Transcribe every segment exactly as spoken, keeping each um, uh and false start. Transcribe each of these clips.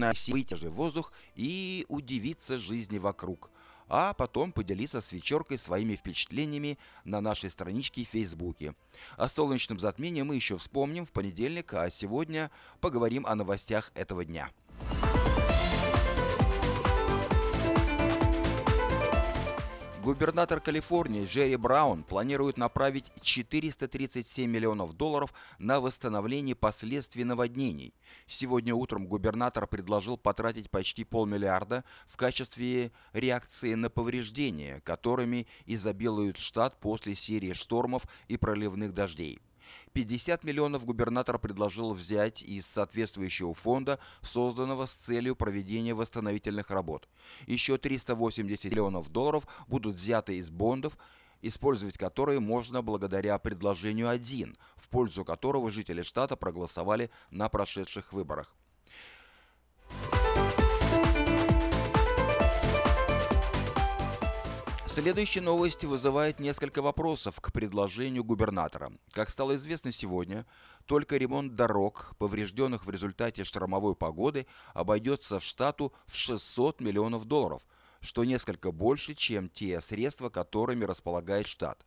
на свежий воздух и удивиться жизни вокруг, а потом поделиться с вечеркой своими впечатлениями на нашей страничке в Фейсбуке. О солнечном затмении мы еще вспомним в понедельник, а сегодня поговорим о новостях этого дня. Губернатор Калифорнии Джерри Браун планирует направить четыреста тридцать семь миллионов долларов на восстановление последствий наводнений. Сегодня утром губернатор предложил потратить почти полмиллиарда в качестве реакции на повреждения, которыми изобилует штат после серии штормов и проливных дождей. пятьдесят миллионов губернатор предложил взять из соответствующего фонда, созданного с целью проведения восстановительных работ. Еще триста восемьдесят миллионов долларов будут взяты из бондов, использовать которые можно благодаря предложению один, в пользу которого жители штата проголосовали на прошедших выборах. Следующая новость вызывает несколько вопросов к предложению губернатора. Как стало известно сегодня, только ремонт дорог, поврежденных в результате штормовой погоды, обойдется в штату в шестьсот миллионов долларов, что несколько больше, чем те средства, которыми располагает штат.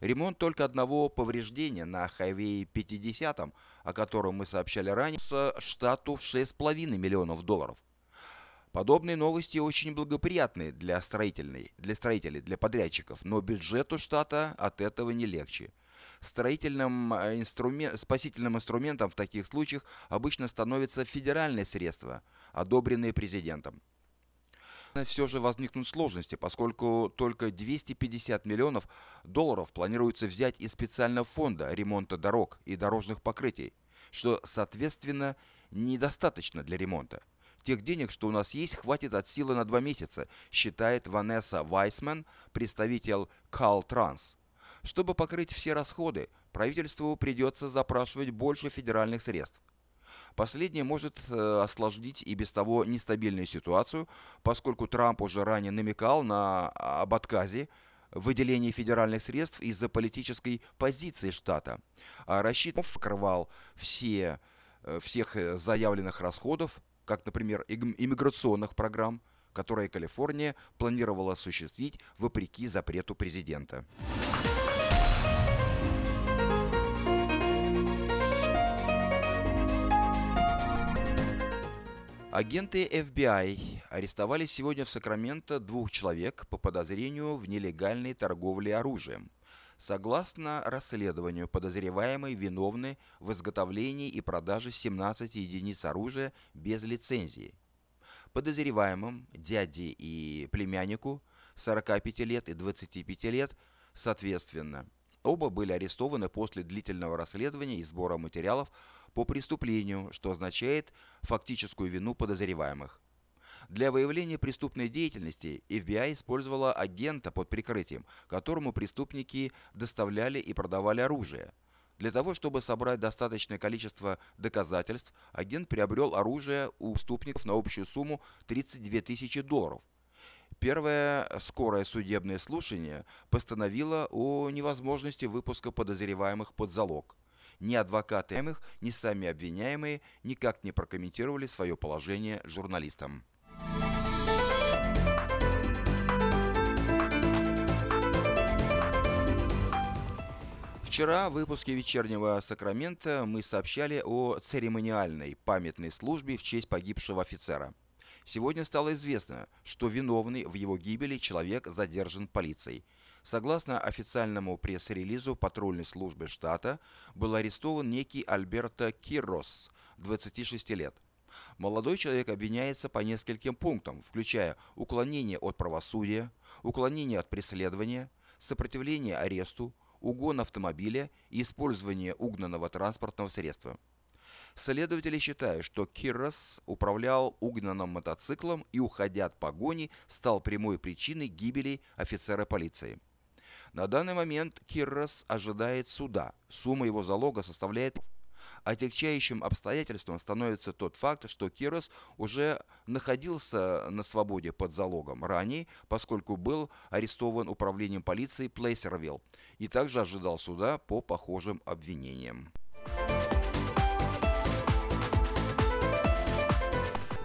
Ремонт только одного повреждения на хайвее пятидесятом, о котором мы сообщали ранее, штату в шесть целых пять десятых миллионов долларов. Подобные новости очень благоприятны для строительной, для строителей, для подрядчиков, но бюджету штата от этого не легче. Строительным инструмен... спасительным инструментом в таких случаях обычно становятся федеральные средства, одобренные президентом. Все же возникнут сложности, поскольку только двести пятьдесят миллионов долларов планируется взять из специального фонда ремонта дорог и дорожных покрытий, что, соответственно, недостаточно для ремонта. Тех денег, что у нас есть, хватит от силы на два месяца, считает Ванесса Вайсман, представитель CalTrans. Чтобы покрыть все расходы, правительству придется запрашивать больше федеральных средств. Последнее может э, осложнить и без того нестабильную ситуацию, поскольку Трамп уже ранее намекал на, об отказе в выделении федеральных средств из-за политической позиции штата. А рассчитов покрывал все, э, всех заявленных расходов, как, например, иммиграционных программ, которые Калифорния планировала осуществить вопреки запрету президента. Агенты эф би ай арестовали сегодня в Сакраменто двух человек по подозрению в нелегальной торговле оружием. Согласно расследованию, подозреваемые виновны в изготовлении и продаже семнадцати единиц оружия без лицензии. Подозреваемым, дяде и племяннику, сорока пяти лет и двадцати пяти лет, соответственно, оба были арестованы после длительного расследования и сбора материалов по преступлению, что означает фактическую вину подозреваемых. Для выявления преступной деятельности эф би ай использовала агента под прикрытием, которому преступники доставляли и продавали оружие. Для того, чтобы собрать достаточное количество доказательств, агент приобрел оружие у преступников на общую сумму тридцать две тысячи долларов. Первое скорое судебное слушание постановило о невозможности выпуска подозреваемых под залог. Ни адвокаты их, ни сами обвиняемые никак не прокомментировали свое положение журналистам. Вчера в выпуске «Вечернего Сакрамента» мы сообщали о церемониальной памятной службе в честь погибшего офицера. Сегодня стало известно, что виновный в его гибели человек задержан полицией. Согласно официальному пресс-релизу патрульной службы штата, был арестован некий Альберто Кирос, двадцати шести лет. Молодой человек обвиняется по нескольким пунктам, включая уклонение от правосудия, уклонение от преследования, сопротивление аресту, угон автомобиля и использование угнанного транспортного средства. Следователи считают, что Кирос управлял угнанным мотоциклом и, уходя от погони, стал прямой причиной гибели офицера полиции. На данный момент Кирос ожидает суда. Сумма его залога составляет... Отягчающим обстоятельством становится тот факт, что Кирос уже находился на свободе под залогом ранее, поскольку был арестован управлением полиции Плейсервилл и также ожидал суда по похожим обвинениям.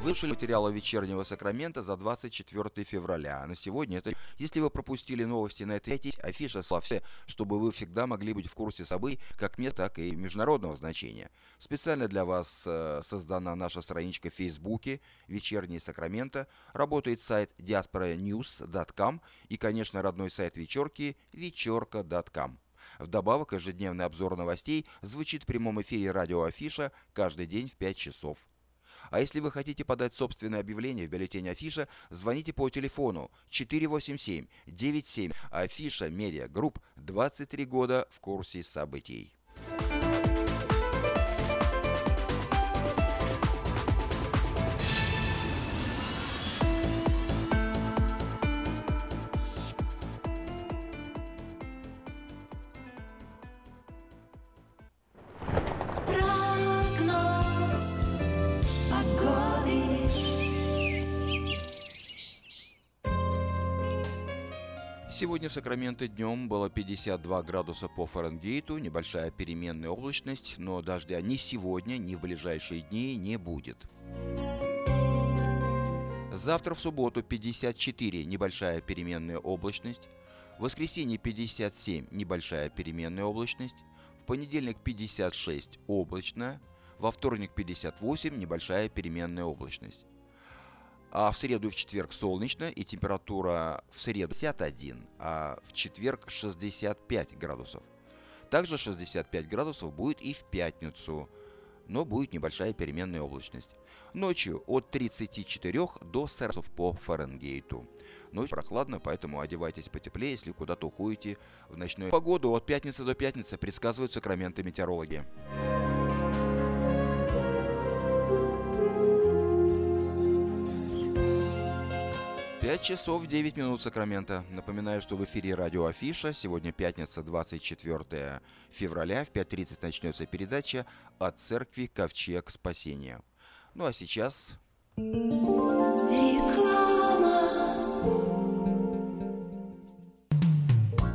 В слышали материалы вечернего Сакрамента за двадцать четвёртое февраля. На сегодня это... Если вы пропустили новости на этой сайте, Афиша слава все, чтобы вы всегда могли быть в курсе событий как местного, так и международного значения. Специально для вас э, создана наша страничка в Фейсбуке «Вечерний Сакрамента». Работает сайт диаспора ньюс точка ком и, конечно, родной сайт вечерки вечерка точка ком. Вдобавок, ежедневный обзор новостей звучит в прямом эфире радио Афиша каждый день в пять часов. А если вы хотите подать собственное объявление в бюллетень Афиша, звоните по телефону четыре восемь семь девять семь. Афиша Медиа Групп, двадцать три года в курсе событий. Сегодня в Сакраменто днем было пятьдесят два градуса по Фаренгейту, небольшая переменная облачность, но дождя ни сегодня, ни в ближайшие дни не будет. Завтра в субботу пятьдесят четыре, небольшая переменная облачность. В воскресенье пятьдесят семь, небольшая переменная облачность. В понедельник пятьдесят шесть, облачно. Во вторник пятьдесят восемь, небольшая переменная облачность. А в среду и в четверг солнечно, и температура в среду пятьдесят один, а в четверг шестьдесят пять градусов. Также шестьдесят пять градусов будет и в пятницу, но будет небольшая переменная облачность. Ночью от тридцати четырёх до сорока градусов по Фаренгейту. Ночь прохладно, поэтому одевайтесь потеплее, если куда-то уходите в ночную погоду. От пятницы до пятницы предсказывают Сакраменто метеорологи. пять часов девять минут Сакрамента. Напоминаю, что в эфире радио Афиша. Сегодня пятница, двадцать четвёртое февраля. В пять тридцать начнется передача от церкви Ковчег Спасения. Ну а сейчас...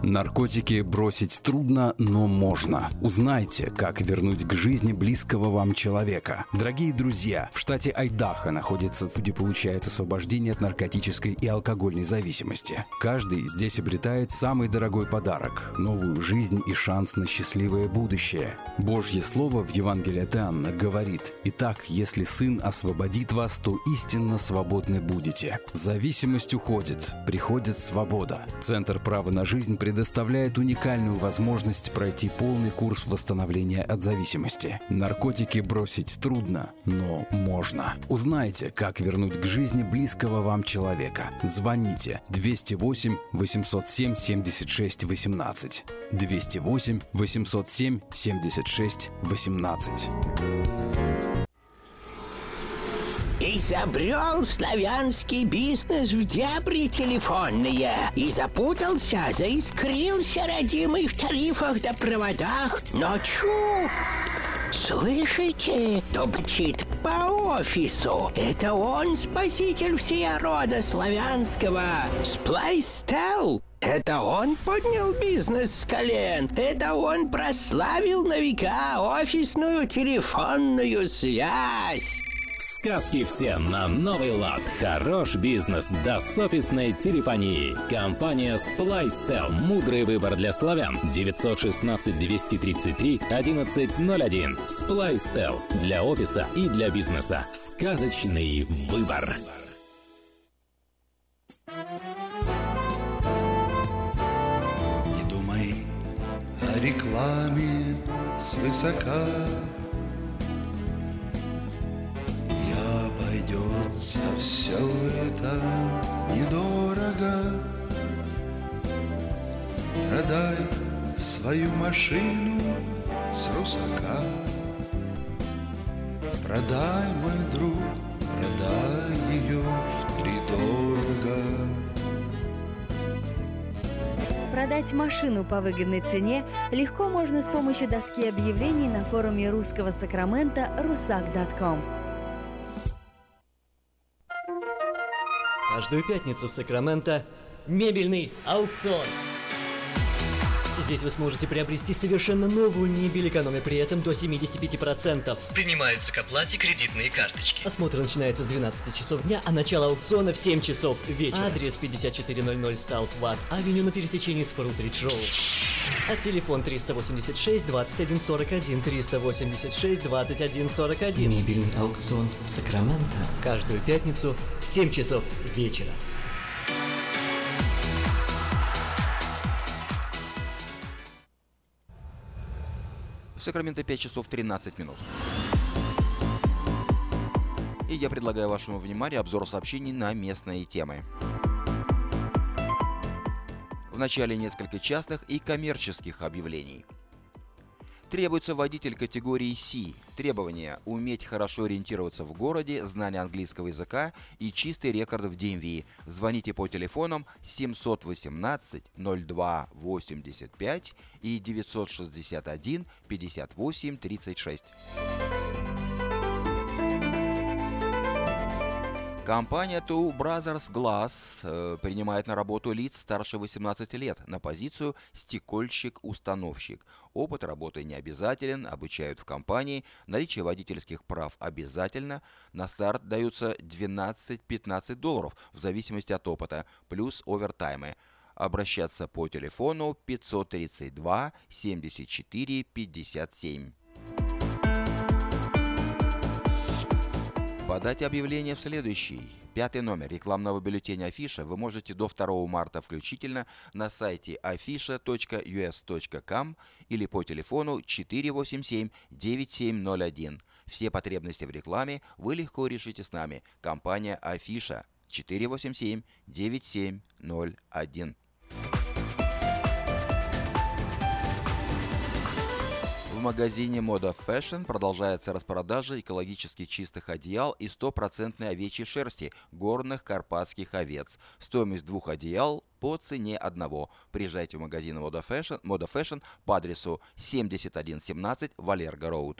Наркотики бросить трудно, но можно. Узнайте, как вернуть к жизни близкого вам человека. Дорогие друзья, в штате Айдахо находятся люди, получают освобождение от наркотической и алкогольной зависимости. Каждый здесь обретает самый дорогой подарок – новую жизнь и шанс на счастливое будущее. Божье слово в Евангелии от Иоанна говорит: «Итак, если Сын освободит вас, то истинно свободны будете». Зависимость уходит, приходит свобода. Центр права на жизнь предоставляет предоставляет уникальную возможность пройти полный курс восстановления от зависимости. Наркотики бросить трудно, но можно. Узнайте, как вернуть к жизни близкого вам человека. Звоните двести восемь восемьсот семь семьдесят шесть восемнадцать. двести восемь восемьсот семь семьдесят шесть восемнадцать. Изобрел славянский бизнес в дебри телефонные. И запутался, заискрился родимый в тарифах да проводах. Но чу! Слышите? Топчет по офису. Это он спаситель всея рода славянского. Сплайстел. Это он поднял бизнес с колен. Это он прославил на века офисную телефонную связь. Сказки все на новый лад. Хорош бизнес до офисной телефонии. Компания Сплайстел. Мудрый выбор для славян. девять один шесть два три три один один ноль один. Сплайстел. Для офиса и для бизнеса. Сказочный выбор. Не думай о рекламе свысока. Обойдется все это недорого. Продай свою машину с русака. Продай, мой друг, продай ее втридорого. Продать машину по выгодной цене легко можно с помощью доски объявлений на форуме русского Сакрамента русак точка ком. Каждую пятницу в Сакраменто мебельный аукцион. Здесь вы сможете приобрести совершенно новую мебель, экономя при этом до семидесяти пяти процентов. Принимаются к оплате кредитные карточки. Осмотр начинается с двенадцати часов дня, а начало аукциона в семь часов вечера. Адрес пятьдесят четыре ноль ноль Southwatt Avenue на пересечении с Фрутридж Роуд. А телефон триста восемьдесят шесть двадцать один сорок один, триста восемьдесят шесть двадцать один сорок один. Мебельный аукцион Сакраменто. Каждую пятницу в семь часов вечера. В Сакраменто пять часов тринадцать минут. И я предлагаю вашему вниманию обзор сообщений на местные темы. Вначале несколько частных и коммерческих объявлений. Требуется водитель категории Си. Требования: уметь хорошо ориентироваться в городе, знание английского языка и чистый рекорд в ди эм ви. Звоните по телефонам семь один восемь ноль два восемь пять и девять шесть один пятьдесят восемь тридцать шесть. Компания Two Brothers Glass э, принимает на работу лиц старше восемнадцати лет на позицию стекольщик-установщик. Опыт работы не обязателен, обучают в компании, наличие водительских прав обязательно. На старт даются двенадцать-пятнадцать долларов в зависимости от опыта, плюс овертаймы. Обращаться по телефону пятьсот тридцать два семьдесят четыре пятьдесят семь. Подать объявление в следующий, пятый номер рекламного бюллетеня «Афиша» вы можете до второго марта включительно на сайте афиша точка ю эс точка ком или по телефону четыре восемь семь девять семь ноль один. Все потребности в рекламе вы легко решите с нами. Компания «Афиша» четыре восемь семь девять семь ноль один. В магазине Moda Fashion продолжается распродажа экологически чистых одеял и стопроцентной овечьей шерсти горных карпатских овец. Стоимость двух одеял по цене одного. Приезжайте в магазин Moda Fashion, Moda Fashion по адресу семьдесят один семнадцать Valergo Road.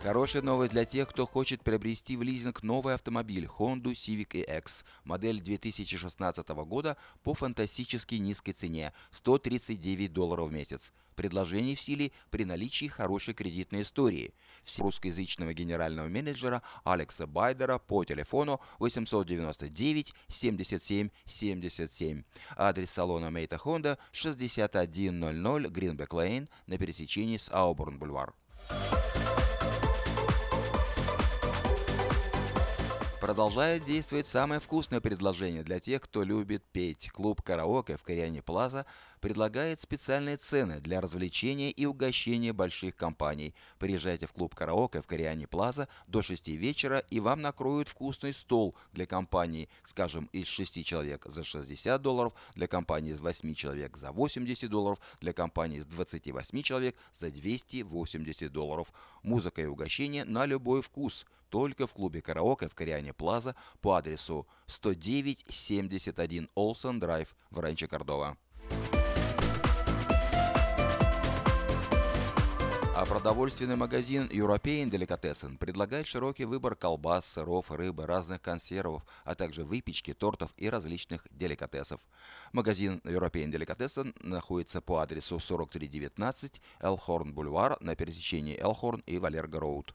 Хорошая новость для тех, кто хочет приобрести в лизинг новый автомобиль Honda Civic и экс, модель две тысячи шестнадцатого года по фантастически низкой цене – сто тридцать девять долларов в месяц. Предложение в силе при наличии хорошей кредитной истории. Все русскоязычного генерального менеджера Алекса Байдера по телефону восемь девять девять семьдесят семь семьдесят семь. Адрес салона Мейта Хонда шестьдесят один ноль ноль Гринбек Лейн на пересечении с Аубурн Бульвар. Продолжает действовать самое вкусное предложение для тех, кто любит петь. Клуб «Караоке» в Кориане Плаза предлагает специальные цены для развлечения и угощения больших компаний. Приезжайте в клуб «Караоке» в Кориане Плаза до шести вечера, и вам накроют вкусный стол для компании, скажем, из шести человек за шестьдесят долларов, для компании из восьми человек за восемьдесят долларов, для компании из двадцати восьми человек за двести восемьдесят долларов. Музыка и угощение на любой вкус. Только в клубе «Караоке» в Кориане Плаза по адресу сто девять семьдесят один Олсен Драйв в Ранчо Кордова. А продовольственный магазин European Delicatessen предлагает широкий выбор колбас, сыров, рыбы, разных консервов, а также выпечки, тортов и различных деликатесов. Магазин European Delicatessen находится по адресу сорок три девятнадцать Элхорн Бульвар на пересечении Элхорн и Валерго Роуд.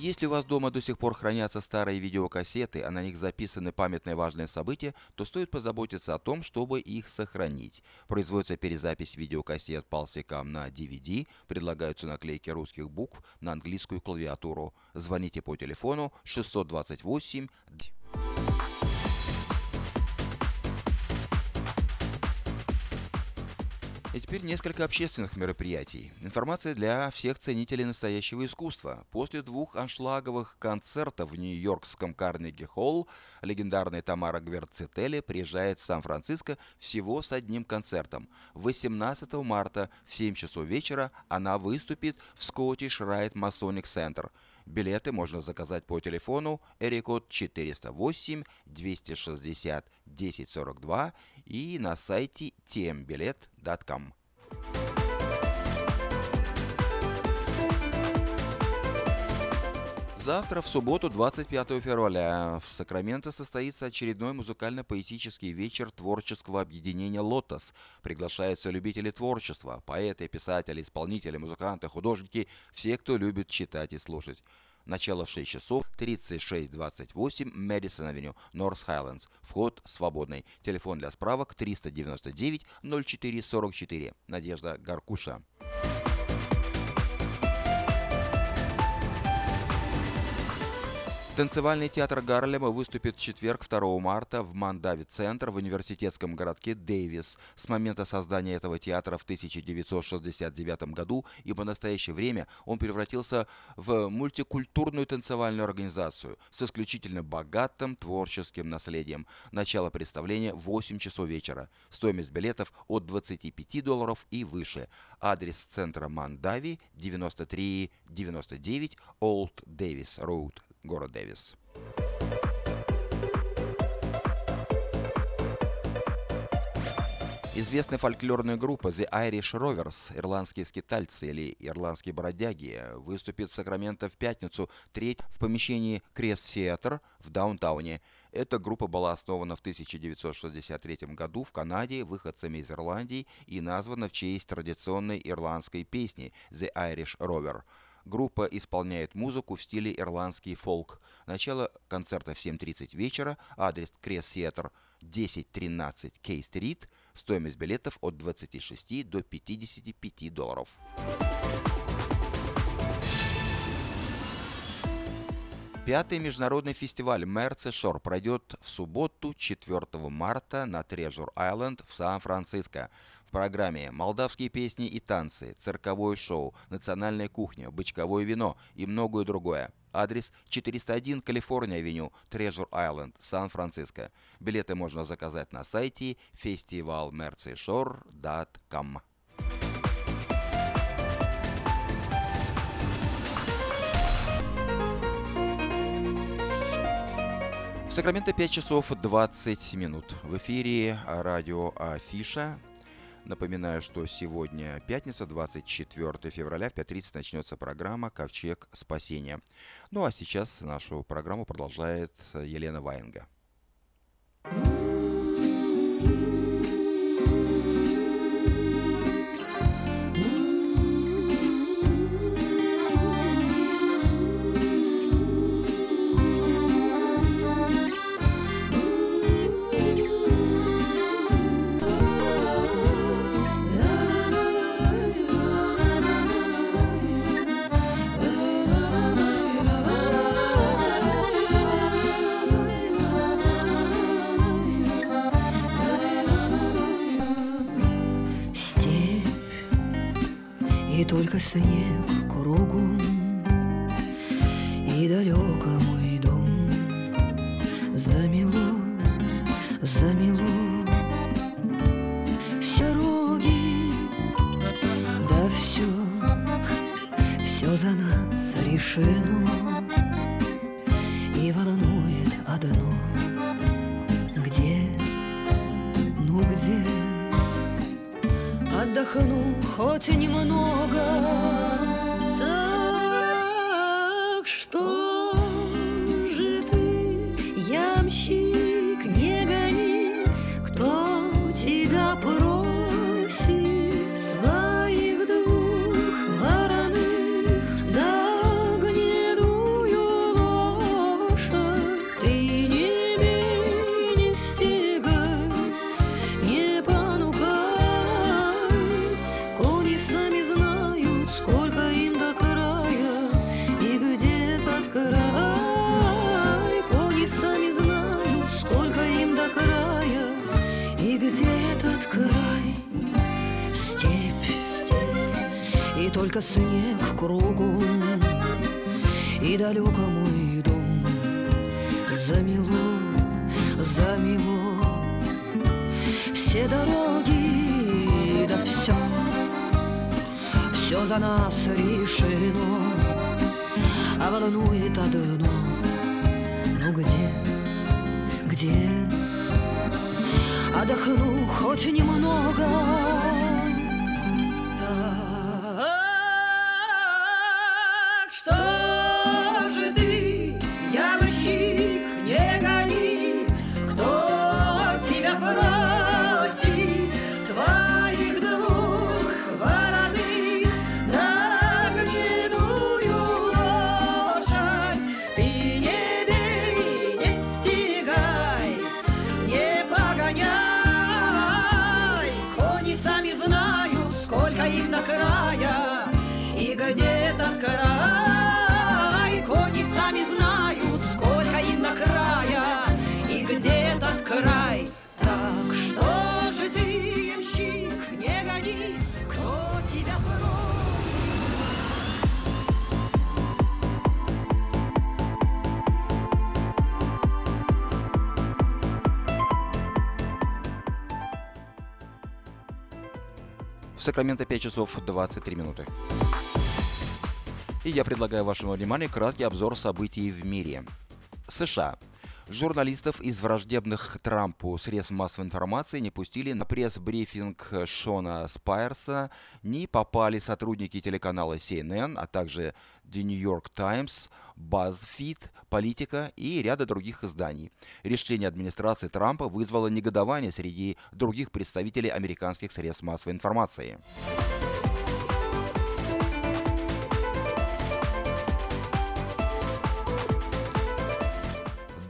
Если у вас дома до сих пор хранятся старые видеокассеты, а на них записаны памятные важные события, то стоит позаботиться о том, чтобы их сохранить. Производится перезапись видеокассет ползком на ди ви ди, предлагаются наклейки русских букв на английскую клавиатуру. Звоните по телефону шестьсот двадцать восемь. И теперь несколько общественных мероприятий. Информация для всех ценителей настоящего искусства. После двух аншлаговых концертов в нью-йоркском Карнеги-холл легендарная Тамара Гверцители приезжает в Сан-Франциско всего с одним концертом. восемнадцатого марта в семь часов вечера она выступит в Scottish Rite Masonic Center. Билеты можно заказать по телефону эрикод четыреста восемь двести шестьдесят десять сорок два и на сайте ти эм билет точка ком. Завтра, в субботу, двадцать пятого февраля, в Сакраменто состоится очередной музыкально-поэтический вечер творческого объединения «Лотос». Приглашаются любители творчества, поэты, писатели, исполнители, музыканты, художники, все, кто любит читать и слушать. Начало в шесть часов, тридцать шесть двадцать восемь Мэдисон-авеню, Норс-Хайлендс. Вход свободный. Телефон для справок триста девяносто девять ноль четыре сорок четыре. Надежда Горкуша. Танцевальный театр Гарлема выступит в четверг второго марта в Мондави-центр в университетском городке Дэвис. С момента создания этого театра в тысяча девятьсот шестьдесят девятом году и по настоящее время он превратился в мультикультурную танцевальную организацию с исключительно богатым творческим наследием. Начало представления в восемь часов вечера. Стоимость билетов от двадцати пяти долларов и выше. Адрес центра Мондави девяносто три девяносто девять Old Davis Road. Город Дэвис. Известная фольклорная группа The Irish Rovers, ирландские скитальцы или ирландские бродяги, выступит в Сакраменто в пятницу треть в помещении Крест-Театр в даунтауне. Эта группа была основана в тысяча девятьсот шестьдесят третьем году в Канаде выходцами из Ирландии и названа в честь традиционной ирландской песни The Irish Rover. Группа исполняет музыку в стиле ирландский фолк. Начало концерта в семь тридцать вечера, адрес Крест-Театр десять тринадцать Кей-стрит, стоимость билетов от двадцати шести до пятидесяти пяти долларов. Пятый международный фестиваль «Мерце Шор» пройдет в субботу, четвертого марта, на Treasure Island в Сан-Франциско. В программе молдавские песни и танцы, цирковое шоу, национальная кухня, бычковое вино и многое другое. Адрес четыреста один Калифорния-авеню, Treasure Island, Сан-Франциско. Билеты можно заказать на сайте фестивал мерце шор точка ком. В Сакраменто пять часов двадцать минут. В эфире радио Афиша. Напоминаю, что сегодня пятница, двадцать четвертого февраля. В пять тридцать начнется программа «Ковчег спасения». Ну а сейчас нашу программу продолжает Елена Ваенга. Только снег кругом, и далеко мой дом. Замело, замело все роги, да все, все за нас решено. И волнует одно, где, ну где отдохну хоть немного, так что же ты, ямщик, не гони, кто тебя просит своих дух вороных, да гнедую лошадь ты не бей, не стегай, не понукай. И только снег кругом, и далеко мой дом. Замело, замело все дороги, да все, все за нас решено. а волнует одно. Ну где, где отдохну хоть немного? Так что же ты, ямщик, не гони, кто тебя просит, твоих двух вороных на гнедую лошадь. Ты не бей, не стегай, не погоняй, кони сами знают, сколько их до края и где этот край. Кони сами знают, сколько им до края и где этот край. Так что же ты, ямщик, не гони, кто тебя просит? В Сакраменто пять часов двадцать три минуты. И я предлагаю вашему вниманию краткий обзор событий в мире. США. Журналистов из враждебных Трампу средств массовой информации не пустили на пресс-брифинг Шона Спайерса, не попали сотрудники телеканала си эн эн, а также The New York Times, BuzzFeed, Политика и ряда других изданий. Решение администрации Трампа вызвало негодование среди других представителей американских средств массовой информации.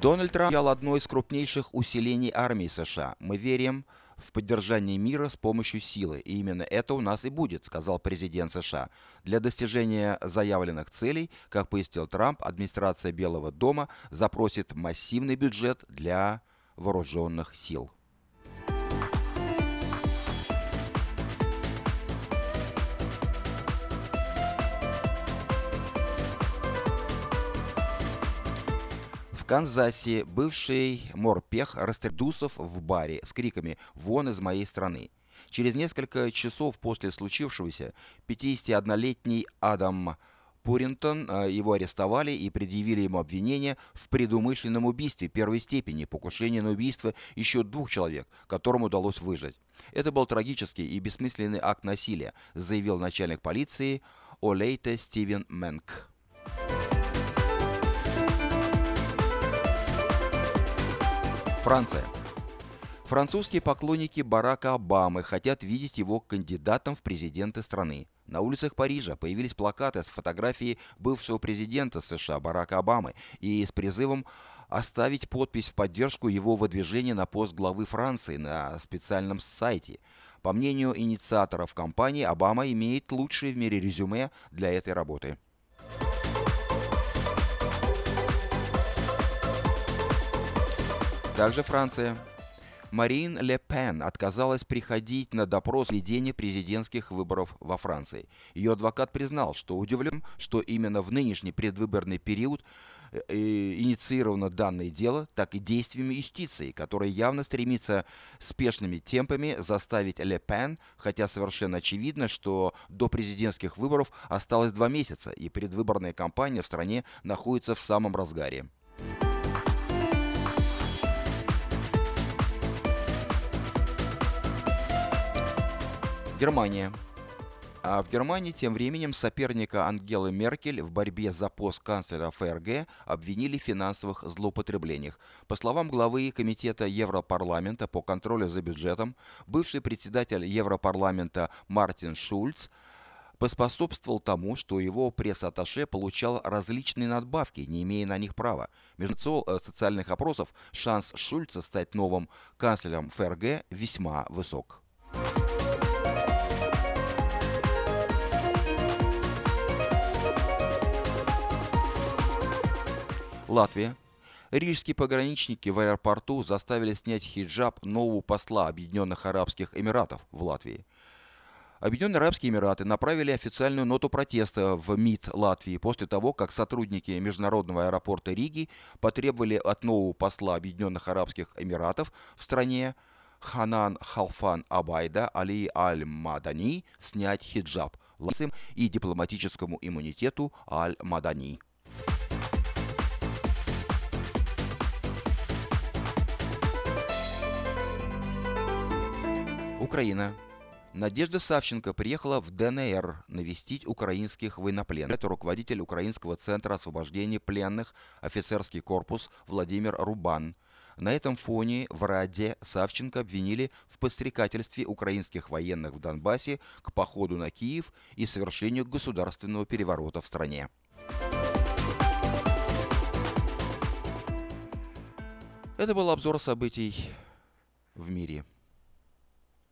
Дональд Трамп взял одно из крупнейших усилений армии США. «Мы верим в поддержание мира с помощью силы, и именно это у нас и будет», — сказал президент США. Для достижения заявленных целей, как пояснил Трамп, администрация Белого дома запросит массивный бюджет для вооруженных сил. В Канзасе бывший морпех расстрелял дусов в баре с криками «Вон из моей страны!». Через несколько часов после случившегося пятьдесят однолетний Адам Пуринтон, его арестовали и предъявили ему обвинение в предумышленном убийстве первой степени, покушении на убийство еще двух человек, которым удалось выжить. «Это был трагический и бессмысленный акт насилия», заявил начальник полиции Олейте Стивен Мэнк. Франция. Французские поклонники Барака Обамы хотят видеть его кандидатом в президенты страны. На улицах Парижа появились плакаты с фотографией бывшего президента США Барака Обамы и с призывом оставить подпись в поддержку его выдвижения на пост главы Франции на специальном сайте. По мнению инициаторов кампании, Обама имеет лучшее в мире резюме для этой работы. Также Франция. Марин Ле Пен отказалась приходить на допрос ведения президентских выборов во Франции. Ее адвокат признал, что удивлен, что именно в нынешний предвыборный период инициировано данное дело, так и действиями юстиции, которая явно стремится спешными темпами заставить Ле Пен, хотя совершенно очевидно, что до президентских выборов осталось два месяца, и предвыборная кампания в стране находится в самом разгаре. Германия. А в Германии тем временем соперника Ангелы Меркель в борьбе за пост канцлера эф эр гэ обвинили в финансовых злоупотреблениях. По словам главы комитета Европарламента по контролю за бюджетом, бывший председатель Европарламента Мартин Шульц поспособствовал тому, что его пресс-атташе получал различные надбавки, не имея на них права. Между социальных опросов шанс Шульца стать новым канцлером эф эр гэ весьма высок. Латвия. Рижские пограничники в аэропорту заставили снять хиджаб нового посла Объединенных Арабских Эмиратов в Латвии. Объединенные Арабские Эмираты направили официальную ноту протеста в МИД Латвии после того, как сотрудники международного аэропорта Риги потребовали от нового посла Объединенных Арабских Эмиратов в стране Ханан Халфан Абайда Али Аль-Мадани снять хиджаб латвийцам и дипломатическому иммунитету Аль-Мадани. Украина. Надежда Савченко приехала в ДНР навестить украинских военнопленных. Это руководитель Украинского центра освобождения пленных, офицерский корпус Владимир Рубан. На этом фоне в Раде Савченко обвинили в подстрекательстве украинских военных в Донбассе к походу на Киев и совершению государственного переворота в стране. Это был обзор событий в мире.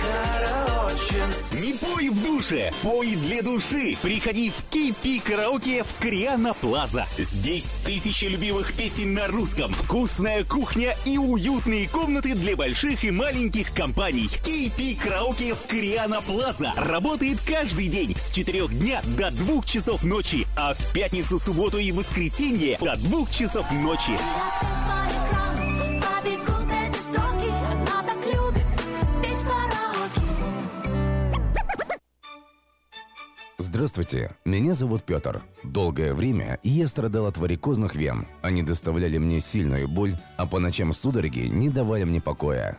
караочен. Не пой в душе, пой для души. Приходи в Ки-Пи-Караоке в Кориана Плаза. Здесь тысячи любимых песен на русском, вкусная кухня и уютные комнаты для больших и маленьких компаний. Ки-Пи-Караоке в Кориана Плаза работает каждый день с четырёх дня до двух часов ночи, а в пятницу, субботу и воскресенье до двух часов ночи. Здравствуйте, меня зовут Петр. Долгое время я страдал от варикозных вен. Они доставляли мне сильную боль, а по ночам судороги не давали мне покоя.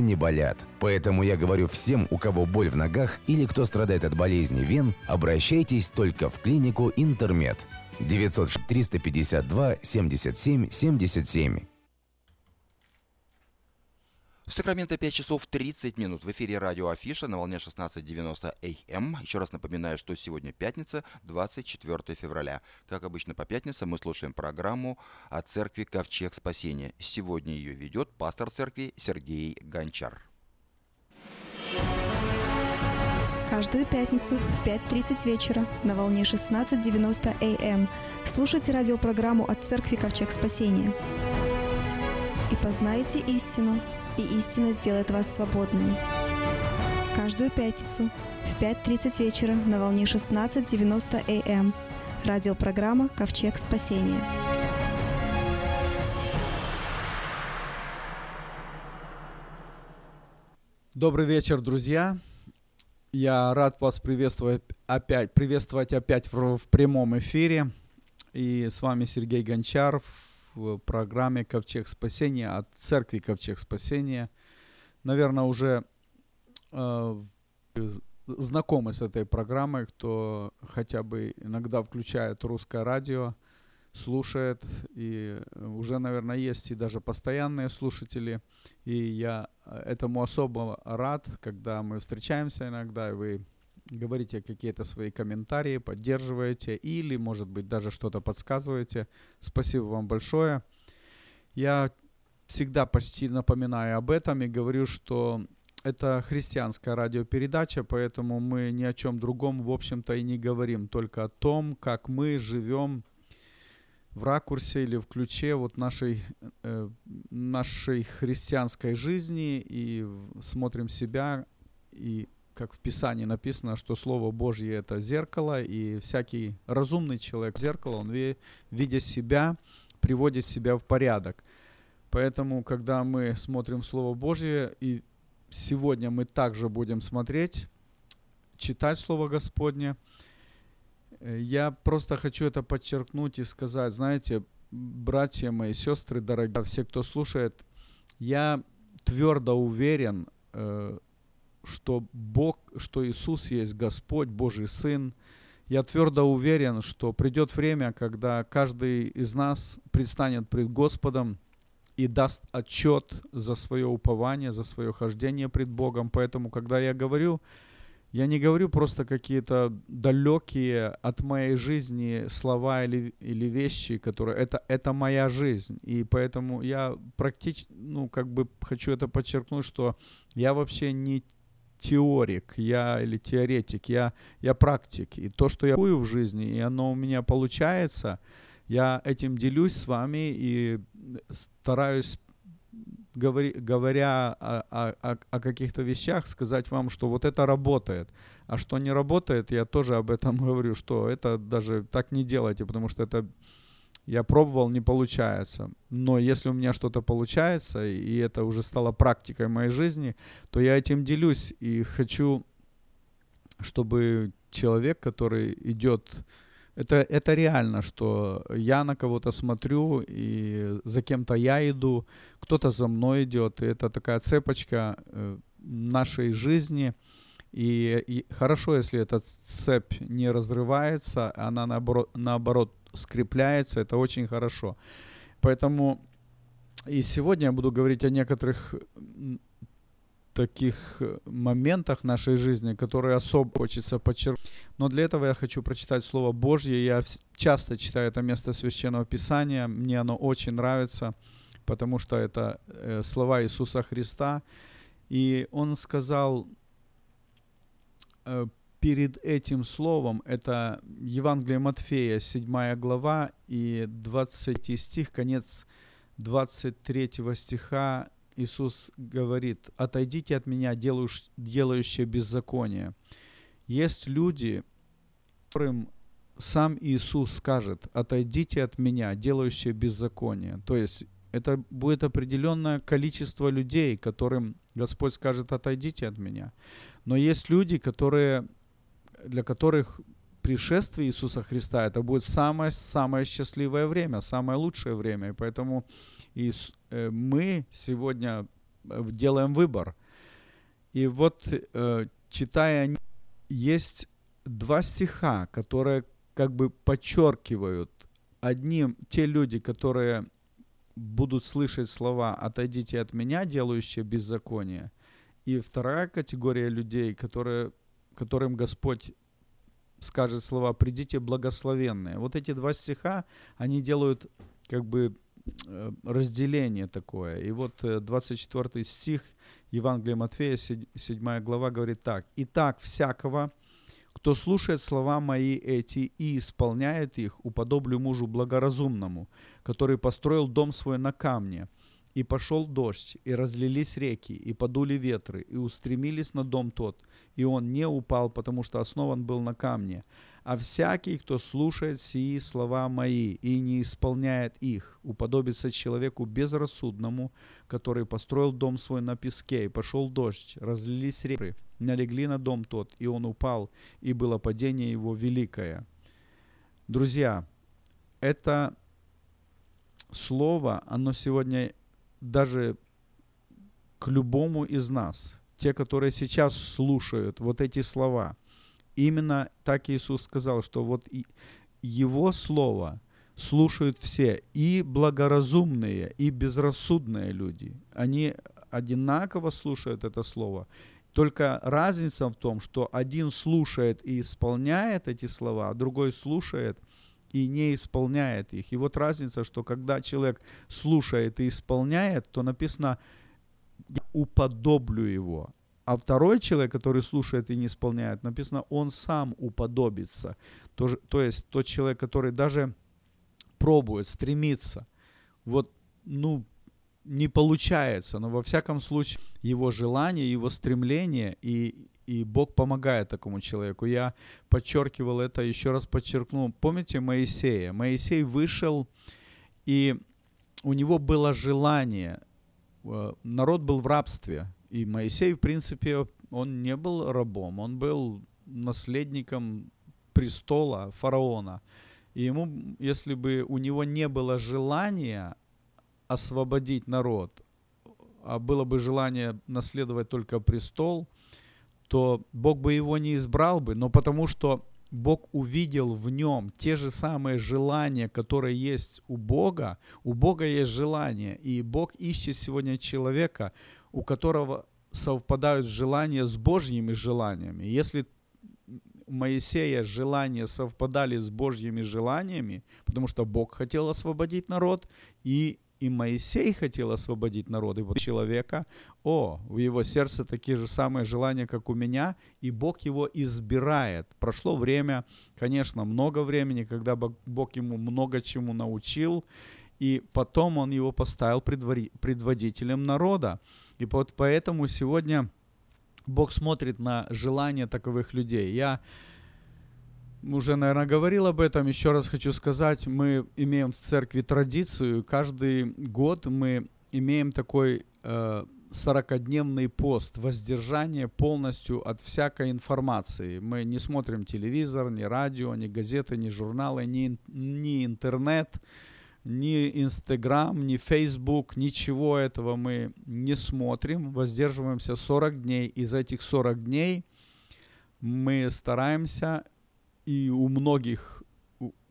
не болят. Поэтому я говорю всем, у кого боль в ногах или кто страдает от болезни вен, обращайтесь только в клинику «Интермед». девятьсот триста пятьдесят два семьдесят семь семьдесят семь. В Сакраменто пять часов тридцать минут. В эфире радио Афиша на волне шестнадцать девяносто эй эм. Еще раз напоминаю, что сегодня пятница, двадцать четвёртое февраля. Как обычно по пятницам мы слушаем программу о церкви «Ковчег Спасения». Сегодня ее ведет пастор церкви Сергей Гончар. Каждую пятницу в пять тридцать вечера на волне шестнадцать девяносто эй эм слушайте радиопрограмму от церкви «Ковчег Спасения». И познайте истину, и истина сделает вас свободными. Каждую пятницу в пять тридцать вечера на волне шестнадцать девяносто эй эм. Радиопрограмма «Ковчег Спасения». Добрый вечер, друзья. Я рад вас приветствовать опять, приветствовать опять в, в прямом эфире. И с вами Сергей Гончаров в программе «Ковчег Спасения» от церкви «Ковчег Спасения». Наверное, уже э, знакомы с этой программой, кто хотя бы иногда включает русское радио, слушает, и уже, наверное, есть и даже постоянные слушатели. И я этому особо рад, когда мы встречаемся иногда, и вы говорите какие-то свои комментарии, поддерживаете или, может быть, даже что-то подсказываете. Спасибо вам большое. Я всегда почти напоминаю об этом и говорю, что это христианская радиопередача, поэтому мы ни о чем другом, в общем-то, и не говорим, только о том, как мы живем в ракурсе или в ключе вот нашей, э, нашей христианской жизни, и смотрим себя, и как в Писании написано, что Слово Божье – это зеркало, и всякий разумный человек зеркало, он, видя себя, приводит себя в порядок. Поэтому, когда мы смотрим Слово Божье, и сегодня мы также будем смотреть, читать Слово Господне, я просто хочу это подчеркнуть и сказать, знаете, братья мои, сестры дорогие, все, кто слушает, я твердо уверен, э, что Бог, что Иисус есть Господь, Божий Сын. Я твердо уверен, что придет время, когда каждый из нас предстанет пред Господом и даст отчет за свое упование, за свое хождение пред Богом. Поэтому, когда я говорю, Я не говорю просто какие-то далекие от моей жизни слова или, или вещи, которые... Это, это моя жизнь. И поэтому я практически... Ну, как бы хочу это подчеркнуть, что я вообще не теорик, я или теоретик, я, я практик. И то, что я делаю в жизни, и оно у меня получается, я этим делюсь с вами и стараюсь... говоря о, о, о каких-то вещах, сказать вам, что вот это работает, а что не работает, я тоже об этом говорю, что это даже так не делайте, потому что это я пробовал, не получается. Но если у меня что-то получается, и это уже стало практикой моей жизни, то я этим делюсь и хочу, чтобы человек, который идет... Это, это реально, что я на кого-то смотрю, и за кем-то я иду, кто-то за мной идет. И это такая цепочка нашей жизни. И, и хорошо, если эта цепь не разрывается, она наоборот, наоборот скрепляется. Это очень хорошо. Поэтому и сегодня я буду говорить о некоторых таких моментах нашей жизни, которые особо хочется подчеркнуть. Но для этого я хочу прочитать Слово Божье. Я часто читаю это место Священного Писания. Мне оно очень нравится, потому что это слова Иисуса Христа. И Он сказал перед этим словом, это Евангелие Матфея, седьмая глава и двадцатый стих, конец двадцать третьего стиха. Иисус говорит: «Отойдите от меня, делающие беззаконие». Есть люди, которым сам Иисус скажет: «Отойдите от меня, делающие беззаконие». То есть это будет определенное количество людей, которым Господь скажет: «Отойдите от меня». Но есть люди, которые, для которых пришествие Иисуса Христа — это будет самое, самое счастливое время, самое лучшее время. И поэтому И мы сегодня делаем выбор. И вот, читая, есть два стиха, которые как бы подчеркивают одним те люди, которые будут слышать слова «Отойдите от меня, делающие беззаконие», и вторая категория людей, которые, которым Господь скажет слова «Придите, благословенные». Вот эти два стиха, они делают как бы разделение такое. И вот двадцать четвёртый стих Евангелия Матфея, седьмая глава, говорит так: «Итак, всякого, кто слушает слова мои эти и исполняет их, уподоблю мужу благоразумному, который построил дом свой на камне. И пошел дождь, и разлились реки, и подули ветры, и устремились на дом тот, и он не упал, потому что основан был на камне. А всякий, кто слушает сии слова мои и не исполняет их, уподобится человеку безрассудному, который построил дом свой на песке, и пошел дождь, разлились реки, налегли на дом тот, и он упал, и было падение его великое». Друзья, это слово, оно сегодня... даже к любому из нас, те, которые сейчас слушают вот эти слова. Именно так Иисус сказал, что вот Его Слово слушают все, и благоразумные, и безрассудные люди. Они одинаково слушают это Слово. Только разница в том, что один слушает и исполняет эти слова, а другой слушает и не исполняет их. И вот разница, что когда человек слушает и исполняет, то написано «я уподоблю его». А второй человек, который слушает и не исполняет, написано «он сам уподобится». То, то есть тот человек, который даже пробует, стремится, вот, ну, не получается, но во всяком случае его желание, его стремление и... И Бог помогает такому человеку. Я подчеркивал это, еще раз подчеркну. Помните Моисея? Моисей вышел, и у него было желание. Народ был в рабстве. И Моисей, в принципе, он не был рабом. Он был наследником престола фараона. И ему, если бы у него не было желания освободить народ, а было бы желание наследовать только престол, то Бог бы его не избрал бы, но потому что Бог увидел в нем те же самые желания, которые есть у Бога. У Бога есть желание, и Бог ищет сегодня человека, у которого совпадают желания с Божьими желаниями. Если у Моисея желания совпадали с Божьими желаниями, потому что Бог хотел освободить народ, и, и Моисей хотел освободить народ, и вот человека, о, в его сердце такие же самые желания, как у меня, и Бог его избирает. Прошло время, конечно, много времени, когда Бог ему много чему научил, и потом он его поставил предводителем народа. И вот поэтому сегодня Бог смотрит на желания таковых людей. Я уже, наверное, говорил об этом, еще раз хочу сказать, мы имеем в церкви традицию, каждый год мы имеем такой э, сорокадневный пост, воздержание полностью от всякой информации. Мы не смотрим телевизор, ни радио, ни газеты, ни журналы, ни, ни интернет, ни Инстаграм, ни Фейсбук, ничего этого мы не смотрим, воздерживаемся сорок дней. Из этих сорок дней мы стараемся, и у многих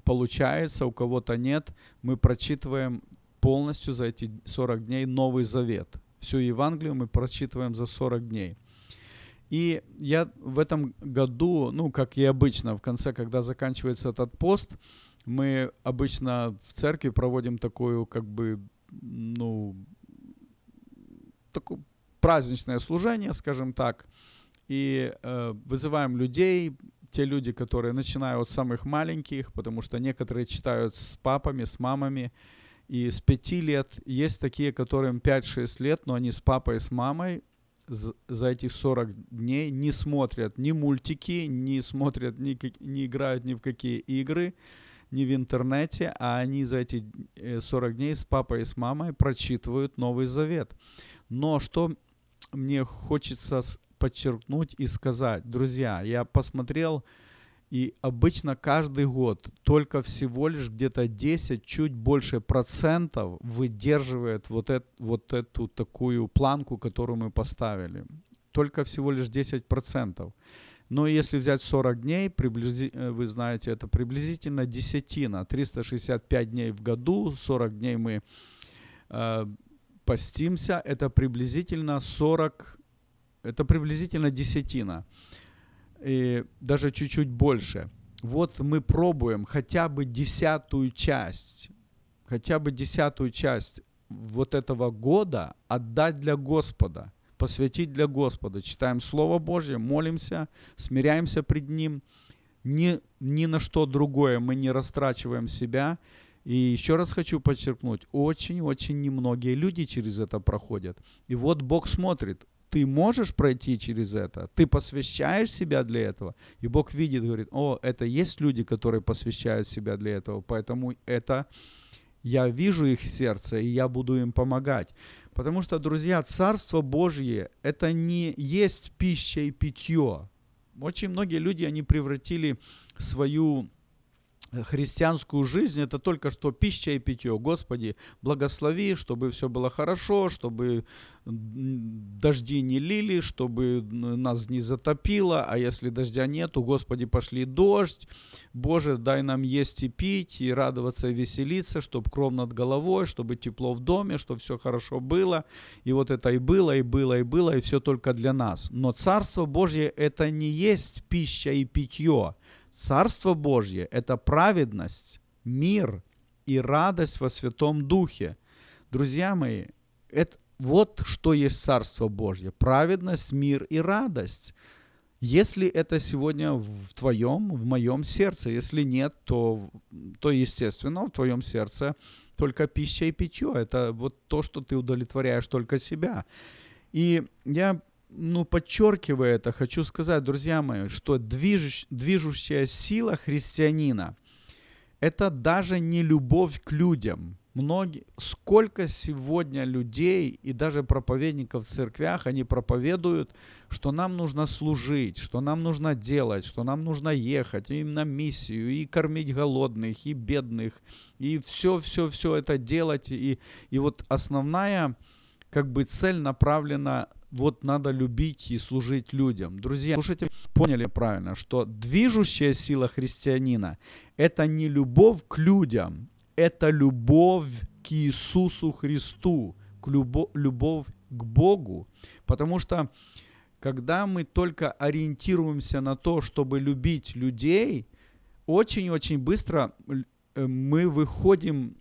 получается, у кого-то нет, мы прочитываем полностью за эти сорок дней Новый Завет. Всю Евангелие мы прочитываем за сорок дней. И я в этом году, ну, как и обычно, в конце, когда заканчивается этот пост, мы обычно в церкви проводим такую, как бы, ну, такое праздничное служение, скажем так, и э, вызываем людей, те люди, которые начинают с самых маленьких, потому что некоторые читают с папами, с мамами, и с пяти лет. Есть такие, которым пять-шесть лет, но они с папой и с мамой за эти сорок дней не смотрят ни мультики, не смотрят, ни, не играют ни в какие игры, не в интернете, а они за эти сорок дней с папой и с мамой прочитывают Новый Завет. Но что мне хочется подчеркнуть и сказать, друзья, я посмотрел, и обычно каждый год только всего лишь где-то десять, чуть больше процентов выдерживает вот, это, вот эту такую планку, которую мы поставили. Только всего лишь десять процентов. Но если взять сорок дней, приблизи, вы знаете, это приблизительно десятина. триста шестьдесят пять дней в году, сорок дней мы э, постимся, это приблизительно сорок, это приблизительно десятина. И даже чуть-чуть больше. Вот мы пробуем хотя бы десятую часть, хотя бы десятую часть вот этого года отдать для Господа, посвятить для Господа. Читаем Слово Божье, молимся, смиряемся пред Ним. Ни, ни на что другое мы не растрачиваем себя. И еще раз хочу подчеркнуть, очень-очень немногие люди через это проходят. И вот Бог смотрит. Ты можешь пройти через это, ты посвящаешь себя для этого. И Бог видит, говорит, о, это есть люди, которые посвящают себя для этого, поэтому это я вижу их сердце, и я буду им помогать. Потому что, друзья, Царство Божье – это не есть пища и питье. Очень многие люди, они превратили свою христианскую жизнь, это только что пища и питье. Господи, благослови, чтобы все было хорошо, чтобы дожди не лили, чтобы нас не затопило, а если дождя нету, Господи, пошли дождь, Боже, дай нам есть и пить, и радоваться, и веселиться, чтобы кров над головой, чтобы тепло в доме, чтобы все хорошо было, и вот это и было, и было, и было, и все только для нас. Но Царство Божье – это не есть пища и питье. Царство Божье – это праведность, мир и радость во Святом Духе. Друзья мои, это, вот что есть Царство Божье – праведность, мир и радость. Если это сегодня в твоем, в моем сердце, если нет, то, то естественно, в твоем сердце только пища и питье. Это вот то, что ты удовлетворяешь только себя. И я... Ну, подчеркивая это, хочу сказать, друзья мои, что движущ, движущая сила христианина – это даже не любовь к людям. Многие, сколько сегодня людей и даже проповедников в церквях, они проповедуют, что нам нужно служить, что нам нужно делать, что нам нужно ехать и на миссию, и кормить голодных, и бедных, и все-все-все это делать. И, и вот основная, как бы, цель направлена – вот надо любить и служить людям. Друзья, слушайте, поняли правильно, что движущая сила христианина – это не любовь к людям, это любовь к Иисусу Христу, к любо, любовь к Богу, потому что когда мы только ориентируемся на то, чтобы любить людей, очень-очень быстро мы выходим,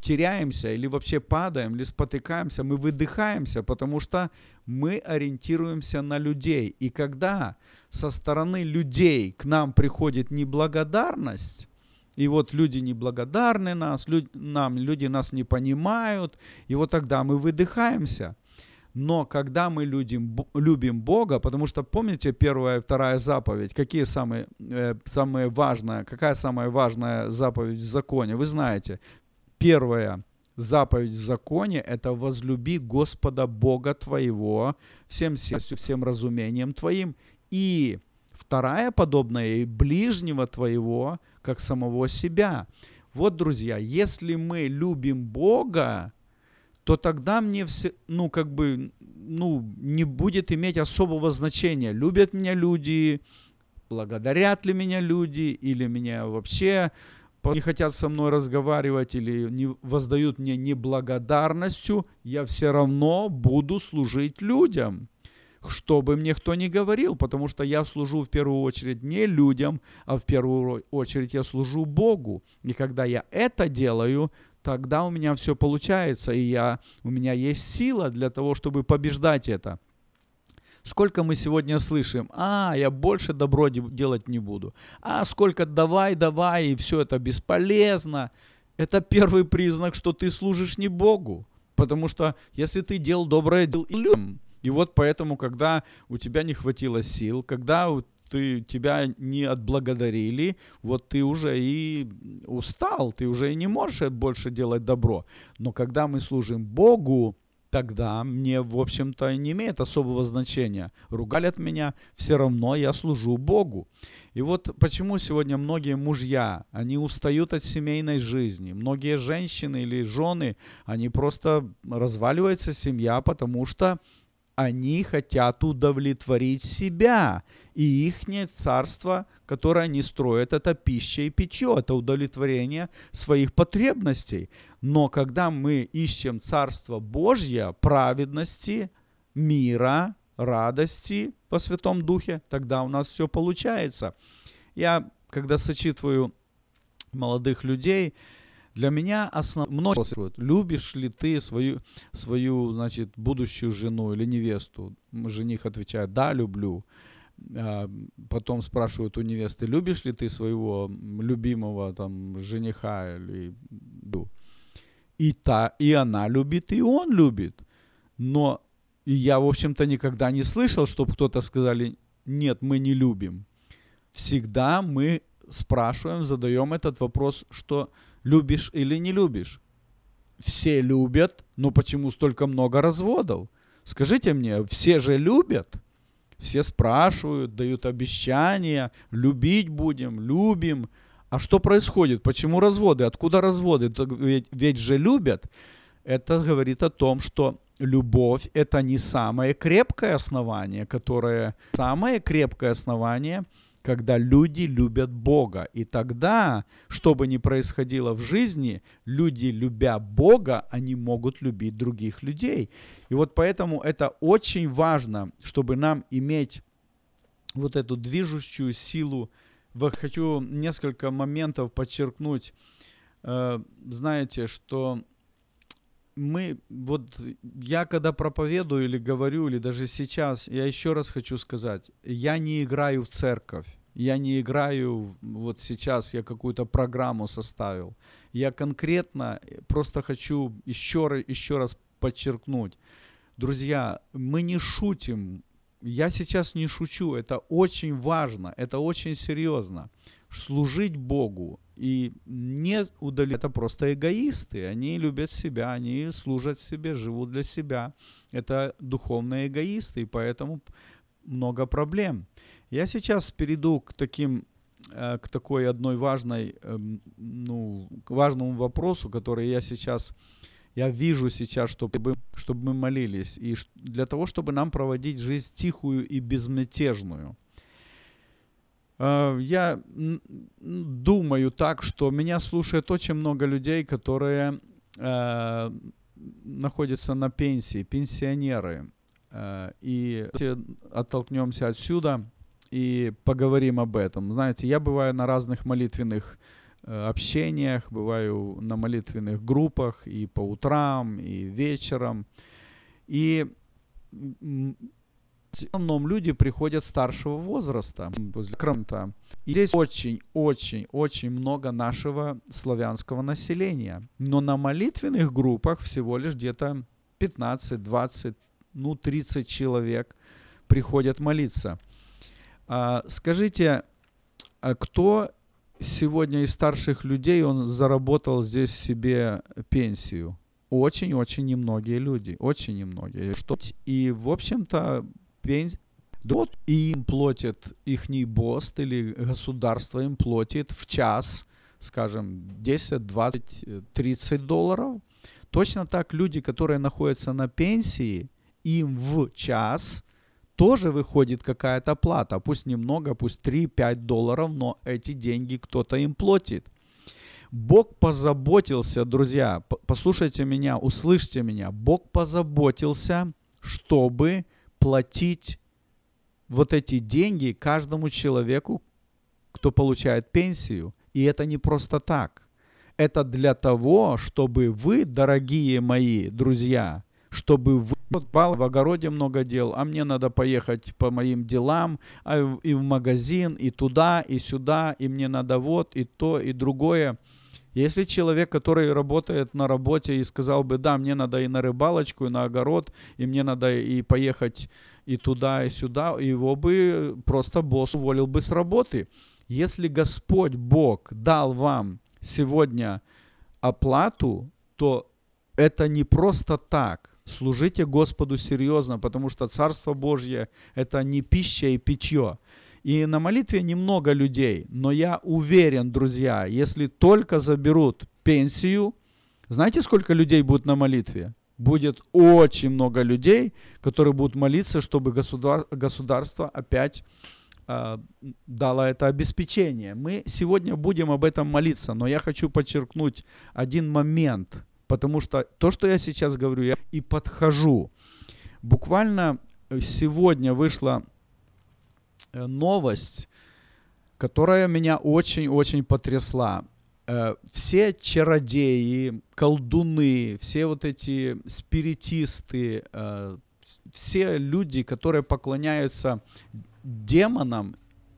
теряемся или вообще падаем, или спотыкаемся, мы выдыхаемся, потому что мы ориентируемся на людей. И когда со стороны людей к нам приходит неблагодарность, и вот люди неблагодарны нас, люд, нам, люди нас не понимают, и вот тогда мы выдыхаемся. Но когда мы людям, любим Бога, потому что помните первая и вторая заповедь, какие самые, э, самые важные, какая самая важная заповедь в законе, вы знаете. Первая заповедь в законе – это возлюби Господа Бога твоего всем сердцем, всем разумением твоим. И вторая подобная – и ближнего твоего, как самого себя. Вот, друзья, если мы любим Бога, то тогда мне все, ну, как бы, ну, не будет иметь особого значения, любят меня люди, благодарят ли меня люди, или меня вообще не хотят со мной разговаривать, или не, воздают мне неблагодарностью, я все равно буду служить людям, что бы мне кто ни говорил, потому что я служу в первую очередь не людям, а в первую очередь я служу Богу. И когда я это делаю, тогда у меня все получается, и я, у меня есть сила для того, чтобы побеждать это. Сколько мы сегодня слышим? А, я больше добро делать не буду. А, сколько давай, давай, и все это бесполезно. Это первый признак, что ты служишь не Богу. Потому что если ты делал доброе, делал и людям. И вот поэтому, когда у тебя не хватило сил, когда ты, тебя не отблагодарили, вот ты уже и устал, ты уже и не можешь больше делать добро. Но когда мы служим Богу, тогда мне, в общем-то, не имеет особого значения. Ругали от меня, все равно я служу Богу. И вот почему сегодня многие мужья, они устают от семейной жизни. Многие женщины или жены, они просто разваливается семья, потому что они хотят удовлетворить себя, и ихнее царство, которое они строят, это пища и питье, это удовлетворение своих потребностей. Но когда мы ищем царство Божье, праведности, мира, радости во Святом Духе, тогда у нас все получается. Я, когда сочитываю молодых людей, для меня основной вопрос, любишь ли ты свою, свою, значит, будущую жену или невесту? Жених отвечает, да, люблю. Потом спрашивают у невесты, любишь ли ты своего любимого там, жениха? Или... И, та, и она любит, и он любит. Но я, в общем-то, никогда не слышал, чтобы кто-то сказали, нет, мы не любим. Всегда мы спрашиваем, задаем этот вопрос, что... Любишь или не любишь? Все любят, но почему столько много разводов? Скажите мне, все же любят? Все спрашивают, дают обещания, любить будем, любим. А что происходит? Почему разводы? Откуда разводы? Ведь, ведь же любят. Это говорит о том, что любовь – это не самое крепкое основание, которое... Самое крепкое основание – когда люди любят Бога. И тогда, что бы ни происходило в жизни, люди, любя Бога, они могут любить других людей. И вот поэтому это очень важно, чтобы нам иметь вот эту движущую силу. Хочу несколько моментов подчеркнуть. Знаете, что мы, вот я когда проповедую или говорю, или даже сейчас, я еще раз хочу сказать, я не играю в церковь, я не играю, вот сейчас я какую-то программу составил, я конкретно просто хочу еще, еще раз подчеркнуть, друзья, мы не шутим, я сейчас не шучу, это очень важно, это очень серьезно, служить Богу. И не удалить, это просто эгоисты, они любят себя, они служат себе, живут для себя. Это духовные эгоисты, и поэтому много проблем. Я сейчас перейду к таким, к такой одной важной, ну, к важному вопросу, который я сейчас, я вижу сейчас, чтобы, чтобы мы молились, и для того, чтобы нам проводить жизнь тихую и безмятежную. Я думаю так, что меня слушает очень много людей, которые находятся на пенсии, пенсионеры. И оттолкнемся отсюда и поговорим об этом. Знаете, я бываю на разных молитвенных общениях, бываю на молитвенных группах и по утрам, и вечером. И в основном люди приходят старшего возраста, возле Крыма. И здесь очень-очень-очень много нашего славянского населения. Но на молитвенных группах всего лишь где-то пятнадцать-двадцать, ну тридцать человек приходят молиться. А, скажите, а кто сегодня из старших людей, он заработал здесь себе пенсию? Очень-очень немногие люди, очень немногие. И, в общем-то, пенсия... Вот, и им платит ихний босс или государство им платит в час, скажем, десять, двадцать, тридцать долларов. Точно так люди, которые находятся на пенсии, им в час тоже выходит какая-то плата. Пусть немного, пусть три-пять долларов, но эти деньги кто-то им платит. Бог позаботился, друзья, послушайте меня, услышьте меня. Бог позаботился, чтобы платить вот эти деньги каждому человеку, кто получает пенсию. И это не просто так. Это для того, чтобы вы, дорогие мои друзья, чтобы вы... Вот Павел в огороде много дел, а мне надо поехать по моим делам, а и в магазин, и туда, и сюда, и мне надо вот, и то, и другое. Если человек, который работает на работе и сказал бы, да, мне надо и на рыбалочку, и на огород, и мне надо и поехать и туда, и сюда, его бы просто босс уволил бы с работы. Если Господь Бог дал вам сегодня оплату, то это не просто так. Служите Господу серьезно, потому что Царство Божье – это не пища и питье. И на молитве немного людей, но я уверен, друзья, если только заберут пенсию, знаете, сколько людей будет на молитве? Будет очень много людей, которые будут молиться, чтобы государ- государство опять э, дало это обеспечение. Мы сегодня будем об этом молиться, но я хочу подчеркнуть один момент, потому что то, что я сейчас говорю, я и подхожу. Буквально сегодня вышла новость, которая меня очень-очень потрясла. Все чародеи, колдуны, все вот эти спиритисты, все люди, которые поклоняются демонам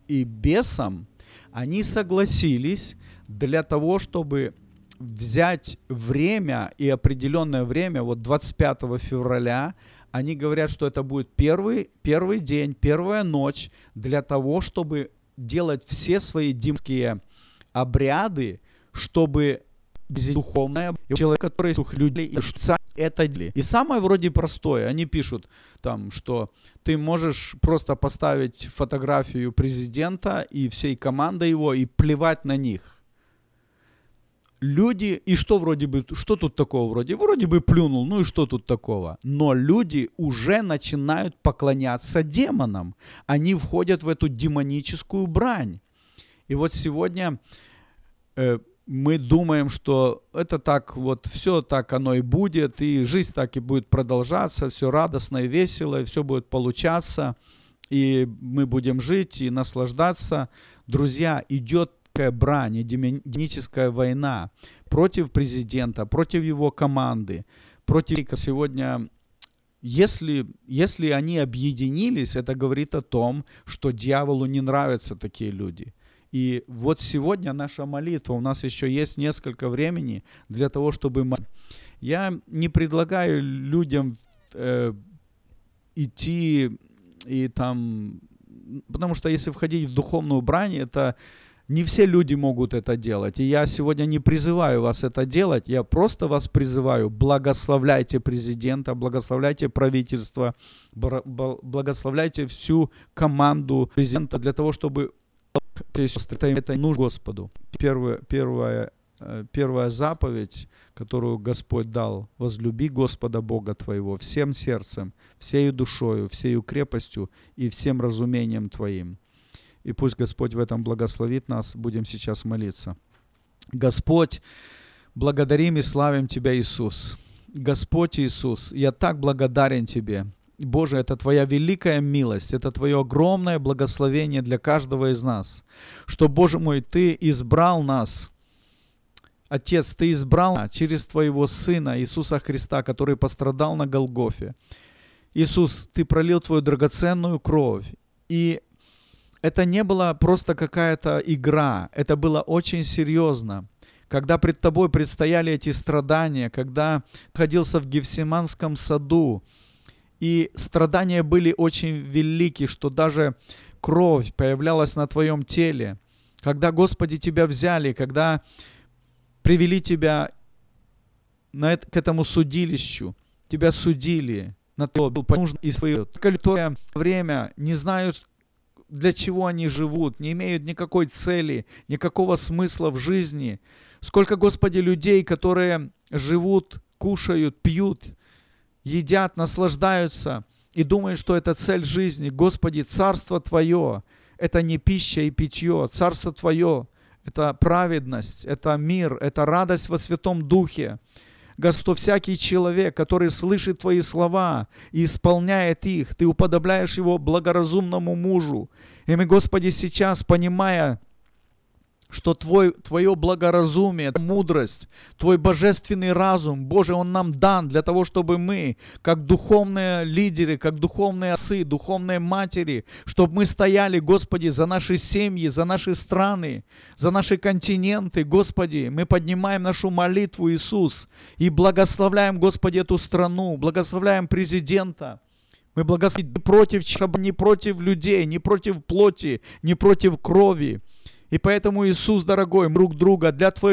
и бесам, они согласились для того, чтобы взять время и определенное время, вот двадцать пятого февраля, они говорят, что это будет первый, первый день, первая ночь для того, чтобы делать все свои димские обряды, чтобы духовное человек, который сух людей, это делали. И самое вроде простое, они пишут там, что ты можешь просто поставить фотографию президента и всей команды его и плевать на них. Люди, и что вроде бы, что тут такого вроде? Вроде бы плюнул, ну и что тут такого? Но люди уже начинают поклоняться демонам. Они входят в эту демоническую брань. И вот сегодня э, мы думаем, что это так вот, все так оно и будет, и жизнь так и будет продолжаться, все радостно и весело, и все будет получаться, и мы будем жить и наслаждаться. Друзья, идет брань, демоническая война против президента, против его команды, против... Сегодня, если, если они объединились, это говорит о том, что дьяволу не нравятся такие люди. И вот сегодня наша молитва, у нас еще есть несколько времени для того, чтобы... Я не предлагаю людям э, идти и там... Потому что если входить в духовную брань, это... Не все люди могут это делать, и я сегодня не призываю вас это делать, я просто вас призываю, благословляйте президента, благословляйте правительство, благословляйте всю команду президента для того, чтобы это нужно Господу. Первая, первая, первая заповедь, которую Господь дал, возлюби Господа Бога твоего всем сердцем, всею душою, всею крепостью и всем разумением твоим. И пусть Господь в этом благословит нас. Будем сейчас молиться. Господь, благодарим и славим Тебя, Иисус. Господь Иисус, я так благодарен Тебе. Боже, это Твоя великая милость, это Твое огромное благословение для каждого из нас, что, Боже мой, Ты избрал нас. Отец, Ты избрал нас через Твоего Сына Иисуса Христа, который пострадал на Голгофе. Иисус, Ты пролил Твою драгоценную кровь. И это не была просто какая-то игра, это было очень серьезно. Когда пред Тобой предстояли эти страдания, когда находился в Гефсиманском саду, и страдания были очень велики, что даже кровь появлялась на Твоем теле. Когда, Господи, Тебя взяли, когда привели Тебя на это, к этому судилищу, Тебя судили на то, и свое время не знают, для чего они живут, не имеют никакой цели, никакого смысла в жизни. Сколько, Господи, людей, которые живут, кушают, пьют, едят, наслаждаются и думают, что это цель жизни. Господи, Царство Твое – это не пища и питье. Царство Твое – это праведность, это мир, это радость во Святом Духе. Господь, что всякий человек, который слышит Твои слова и исполняет их, Ты уподобляешь его благоразумному мужу. И мы, Господи, сейчас, понимая, что Твой, Твое благоразумие, мудрость, Твой божественный разум, Боже, он нам дан для того, чтобы мы, как духовные лидеры, как духовные отцы, духовные матери, чтобы мы стояли, Господи, за наши семьи, за наши страны, за наши континенты, Господи, мы поднимаем нашу молитву, Иисус, и благословляем, Господи, эту страну, благословляем президента. Мы благословляем против, чтобы не против людей, не против плоти, не против крови. И поэтому, Иисус, дорогой, друг друга для Твоей